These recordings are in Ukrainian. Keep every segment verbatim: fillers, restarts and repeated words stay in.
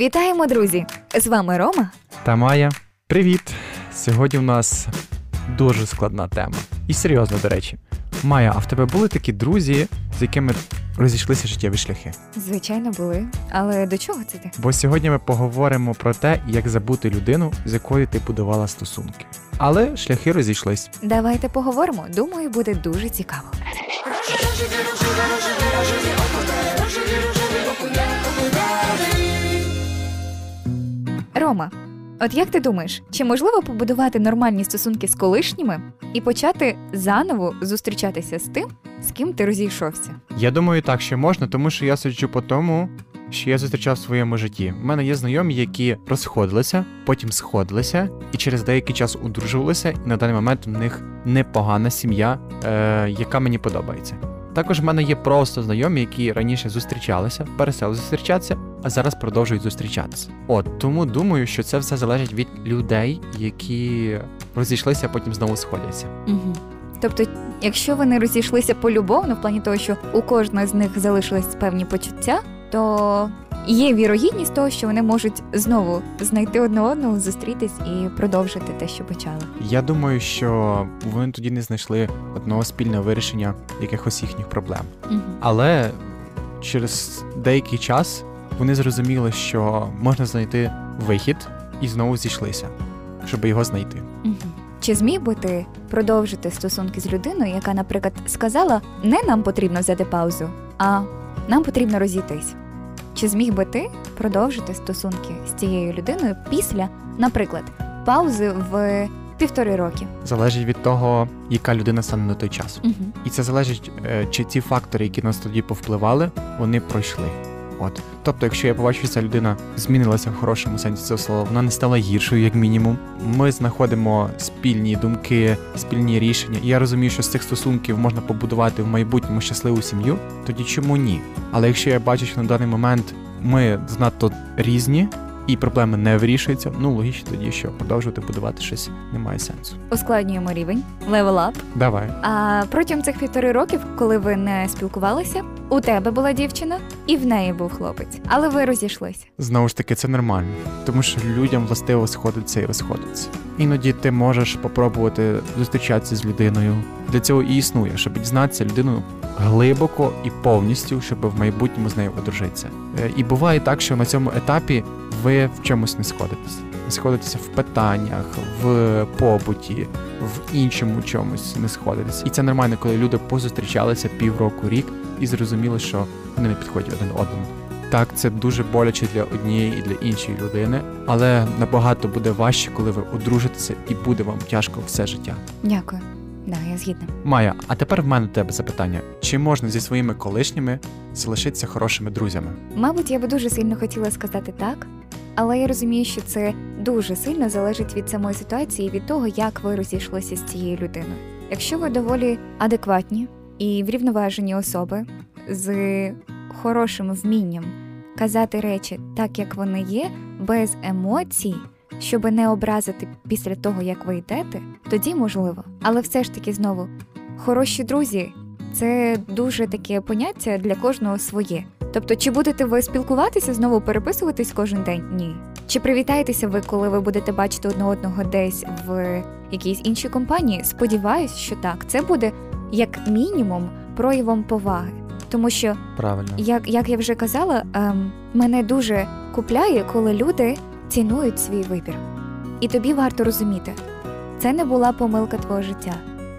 Вітаємо, друзі! З вами Рома та Майя. Привіт! Сьогодні у нас дуже складна тема. І серйозно, до речі. Майя, а в тебе були такі друзі, з якими розійшлися життєві шляхи? Звичайно, були. Але до чого це ти? Бо сьогодні ми поговоримо про те, як забути людину, з якою ти будувала стосунки. Але шляхи розійшлись. Давайте поговоримо. Думаю, буде дуже цікаво. Рома, от як ти думаєш, чи можливо побудувати нормальні стосунки з колишніми і почати заново зустрічатися з тим, з ким ти розійшовся? Я думаю, так, що можна, тому що я суджу по тому, що я зустрічав в своєму житті. У мене є знайомі, які розходилися, потім сходилися і через деякий час одружувалися, і на даний момент в них непогана сім'я, е- яка мені подобається. Також в мене є просто знайомі, які раніше зустрічалися, перестали зустрічатися, а зараз продовжують зустрічатися. От, тому думаю, що це все залежить від людей, які розійшлися, а потім знову сходяться. Угу. Тобто, якщо вони розійшлися полюбовно, в плані того, що у кожного з них залишились певні почуття, то є вірогідність того, що вони можуть знову знайти одне одного, зустрітись і продовжити те, що почали. Я думаю, що вони тоді не знайшли одного спільного вирішення якихось їхніх проблем. Угу. Але через деякий час вони зрозуміли, що можна знайти вихід і знову зійшлися, щоб його знайти. Угу. Чи зміг би ти продовжити стосунки з людиною, яка, наприклад, сказала, не нам потрібно взяти паузу, а нам потрібно розійтись? Чи зміг би ти продовжити стосунки з цією людиною після, наприклад, паузи в півтори роки? Залежить від того, яка людина стане на той час. Угу. І це залежить, чи ці фактори, які нас тоді повпливали, вони пройшли. От. Тобто, якщо я побачу, що ця людина змінилася в хорошому сенсі цього слова, вона не стала гіршою, як мінімум. Ми знаходимо спільні думки, спільні рішення, і я розумію, що з цих стосунків можна побудувати в майбутньому щасливу сім'ю, тоді чому ні? Але якщо я бачу, що на даний момент ми занадто різні, і проблеми не вирішуються, ну, логічно тоді, що продовжувати будувати щось немає сенсу. Ускладнюємо рівень. Level up. Давай. А протягом цих півтори років, коли ви не спілкувалися, у тебе була дівчина і в неї був хлопець. Але ви розійшлися. Знову ж таки, це нормально. Тому що людям властиво сходиться і розходиться. Іноді ти можеш попробувати зустрічатися з людиною. Для цього і існує, щоб дізнатися людину глибоко і повністю, щоб в майбутньому з нею одружитися. І буває так, що на цьому етапі ви в чомусь не сходитесь. Не сходитеся в питаннях, в побуті, в іншому чомусь не сходитесь. І це нормально, коли люди позустрічалися півроку, рік і зрозуміли, що вони не підходять один одному. Так, це дуже боляче для однієї і для іншої людини, але набагато буде важче, коли ви одружитеся, і буде вам тяжко все життя. Дякую. Да, я згідна. Майя, а тепер в мене до тебе запитання. Чи можна зі своїми колишніми залишитися хорошими друзями? Мабуть, я би дуже сильно хотіла сказати так, але я розумію, що це дуже сильно залежить від самої ситуації, від того, як ви розійшлися з цією людиною. Якщо ви доволі адекватні і врівноважені особи з хорошим вмінням казати речі так, як вони є, без емоцій, щоб не образити після того, як ви йдете, тоді можливо. Але все ж таки, знову, хороші друзі – це дуже таке поняття для кожного своє. Тобто, чи будете ви спілкуватися, знову переписуватись кожен день? Ні. Чи привітаєтеся ви, коли ви будете бачити одне одного десь в якійсь іншій компанії? Сподіваюсь, що так. Це буде, як мінімум, проявом поваги. Тому що, правильно, як, як я вже казала, ем, мене дуже купляє, коли люди цінують свій вибір. І тобі варто розуміти, це не була помилка твого життя.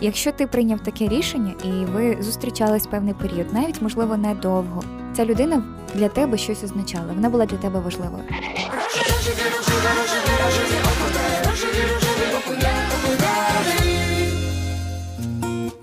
Якщо ти прийняв таке рішення, і ви зустрічались певний період, навіть, можливо, недовго, ця людина для тебе щось означала, вона була для тебе важливою.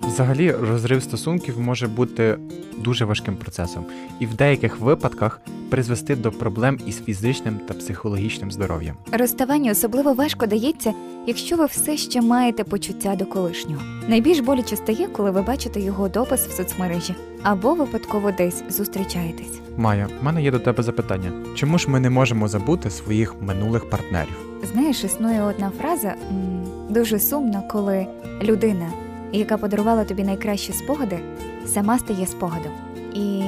Взагалі, розрив стосунків може бути дуже важким процесом і в деяких випадках призвести до проблем із фізичним та психологічним здоров'ям. Розставання особливо важко дається, якщо ви все ще маєте почуття до колишнього. Найбільш боляче стає, коли ви бачите його допис в соцмережі або випадково десь зустрічаєтесь. Майя, в мене є до тебе запитання. Чому ж ми не можемо забути своїх минулих партнерів? Знаєш, існує одна фраза, м- дуже сумна, коли людина, яка подарувала тобі найкращі спогади, сама стає спогадом. І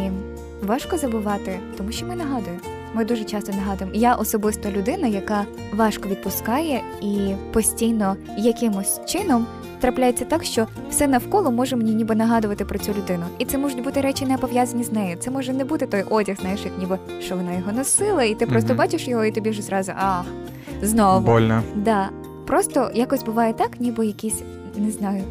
важко забувати, тому що ми нагадуємо. Ми дуже часто нагадуємо. Я особисто людина, яка важко відпускає і постійно якимось чином трапляється так, що все навколо може мені ніби нагадувати про цю людину. І це можуть бути речі, не пов'язані з нею. Це може не бути той одяг, знаєш, як ніби, що вона його носила, і ти угу. просто бачиш його, і тобі вже зразу, а, знову. Больно. Да. Просто якось буває так, ніби якісь, не знаю,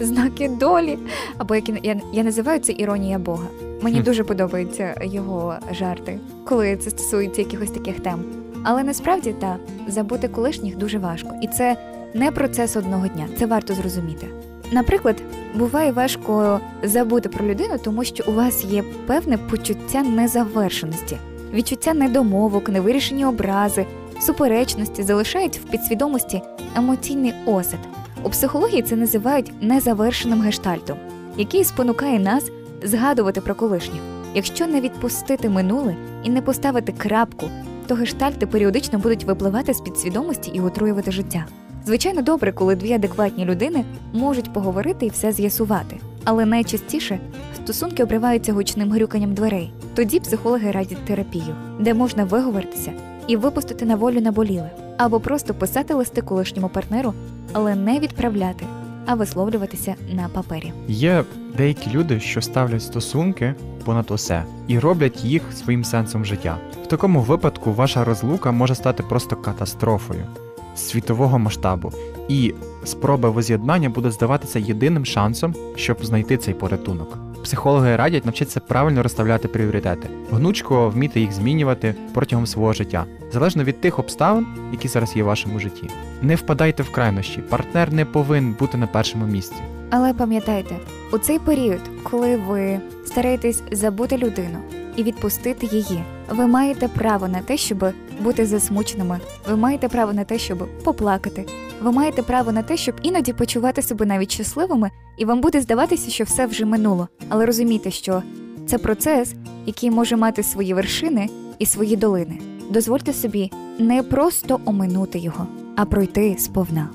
знаки долі, або які, я, я називаю це іронія Бога. Мені дуже подобаються його жарти, коли це стосується якихось таких тем. Але насправді, та, забути колишніх дуже важко. І це не процес одного дня, це варто зрозуміти. Наприклад, буває важко забути про людину, тому що у вас є певне почуття незавершеності, відчуття недомовок, невирішені образи, суперечності залишають в підсвідомості емоційний осад. У психології це називають незавершеним гештальтом, який спонукає нас згадувати про колишніх. Якщо не відпустити минуле і не поставити крапку, то гештальти періодично будуть випливати з підсвідомості і отруювати життя. Звичайно, добре, коли дві адекватні людини можуть поговорити і все з'ясувати. Але найчастіше стосунки обриваються гучним грюканням дверей. Тоді психологи радять терапію, де можна виговоритися і випустити на волю наболіле, або просто писати листи колишньому партнеру, але не відправляти, а висловлюватися на папері. Є деякі люди, що ставлять стосунки понад усе і роблять їх своїм сенсом життя. В такому випадку ваша розлука може стати просто катастрофою світового масштабу, і спроба воз'єднання буде здаватися єдиним шансом, щоб знайти цей порятунок. Психологи радять навчитися правильно розставляти пріоритети, гнучко вміти їх змінювати протягом свого життя, залежно від тих обставин, які зараз є в вашому житті. Не впадайте в крайнощі, партнер не повинен бути на першому місці. Але пам'ятайте, у цей період, коли ви стараєтесь забути людину і відпустити її, ви маєте право на те, щоб бути засмученими, ви маєте право на те, щоб поплакати, ви маєте право на те, щоб іноді почувати себе навіть щасливими, і вам буде здаватися, що все вже минуло. Але розумійте, що це процес, який може мати свої вершини і свої долини. Дозвольте собі не просто оминути його, а пройти сповна.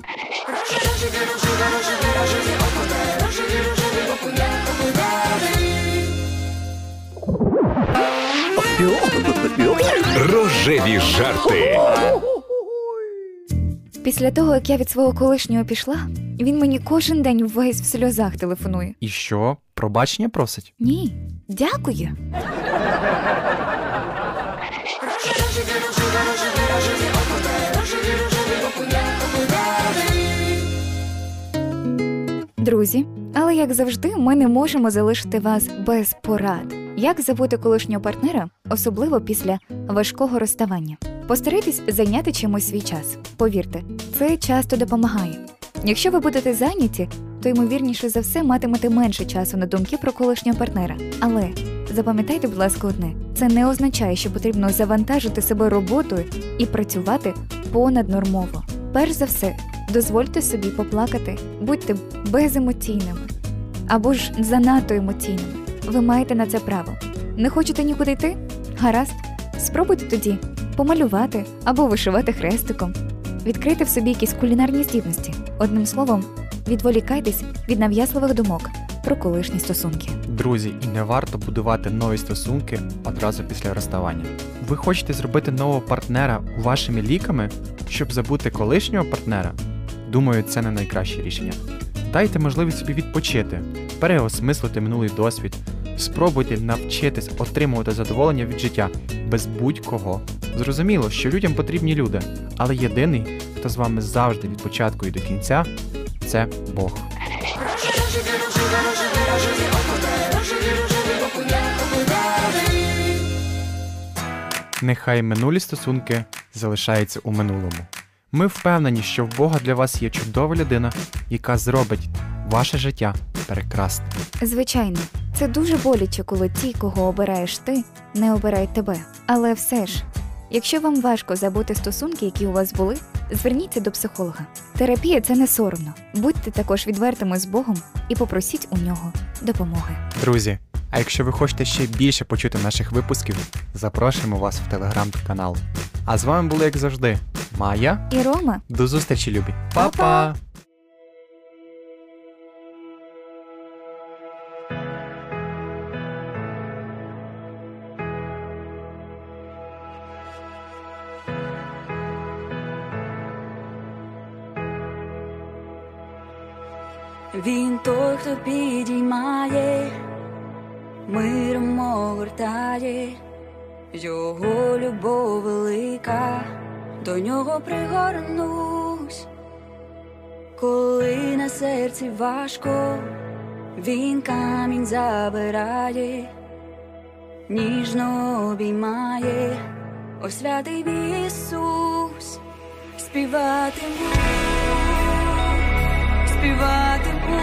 Рожеві жарти. Після того, як я від свого колишнього пішла, він мені кожен день весь в сльозах телефонує. І що? Пробачення просить? Ні. Дякую. Друзі, але як завжди, ми не можемо залишити вас без порад. Як забути колишнього партнера, особливо після важкого розставання? Постарайтесь зайняти чимось свій час. Повірте, це часто допомагає. Якщо ви будете зайняті, то, ймовірніше за все, матимете менше часу на думки про колишнього партнера. Але запам'ятайте, будь ласка, одне. Це не означає, що потрібно завантажити себе роботою і працювати понаднормово. Перш за все, дозвольте собі поплакати. Будьте беземоційними. Або ж занадто емоційними. Ви маєте на це право. Не хочете нікуди йти? Гаразд. Спробуйте тоді помалювати або вишивати хрестиком. Відкрийте в собі якісь кулінарні здібності. Одним словом, відволікайтесь від нав'язливих думок про колишні стосунки. Друзі, і не варто будувати нові стосунки одразу після розставання. Ви хочете зробити нового партнера вашими ліками, щоб забути колишнього партнера? Думаю, це не найкраще рішення. Дайте можливість собі відпочити, переосмислити минулий досвід, спробуйте навчитись отримувати задоволення від життя без будь-кого. Зрозуміло, що людям потрібні люди, але єдиний, хто з вами завжди від початку і до кінця – це Бог. Нехай минулі стосунки залишаються у минулому. Ми впевнені, що в Бога для вас є чудова людина, яка зробить ваше життя прекрасним. Звичайно, це дуже боляче, коли ті, кого обираєш ти, не обирають тебе. Але все ж, якщо вам важко забути стосунки, які у вас були, зверніться до психолога. Терапія – це не соромно. Будьте також відвертими з Богом і попросіть у нього допомоги. Друзі, а якщо ви хочете ще більше почути наших випусків, запрошуємо вас в телеграм-канал. А з вами були, як завжди, Майя і Рома. До зустрічі, любі. Па-па! Він той, хто підіймає, миром огортає, його любов велика, до нього пригорнусь. Коли на серці важко, він камінь забирає, ніжно обіймає, о святий Ісус. Співатиму, співатиму,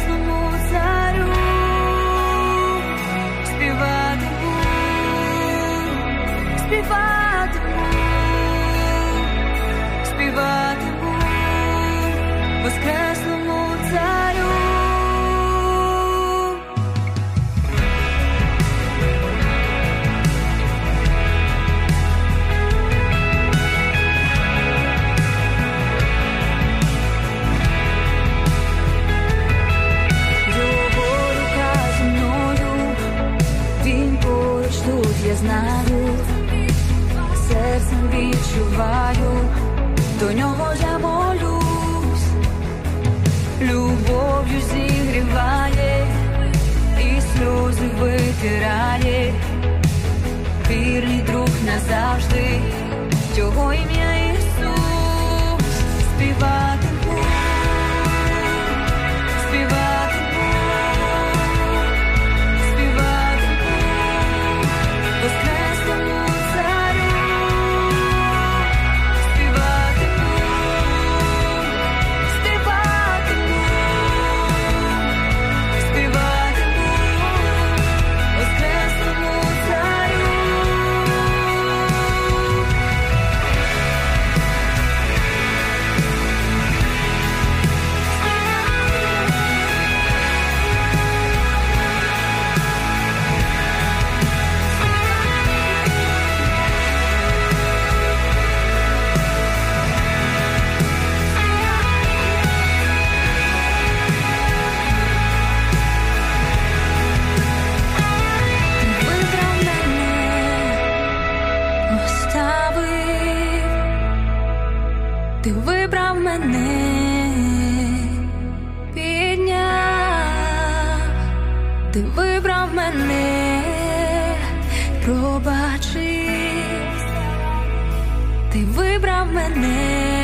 царю. Співатиму, співатиму, співатиму воскресному царю. Я знаю, серцем відчуваю, до нього я молюсь, любов'ю зігріває і сльози витирає, вірний друг назавжди, його ім'я Ісус. Співатиму, співатиму. Ти вибрав мене, підняв, ти вибрав мене, пробачив, ти вибрав мене.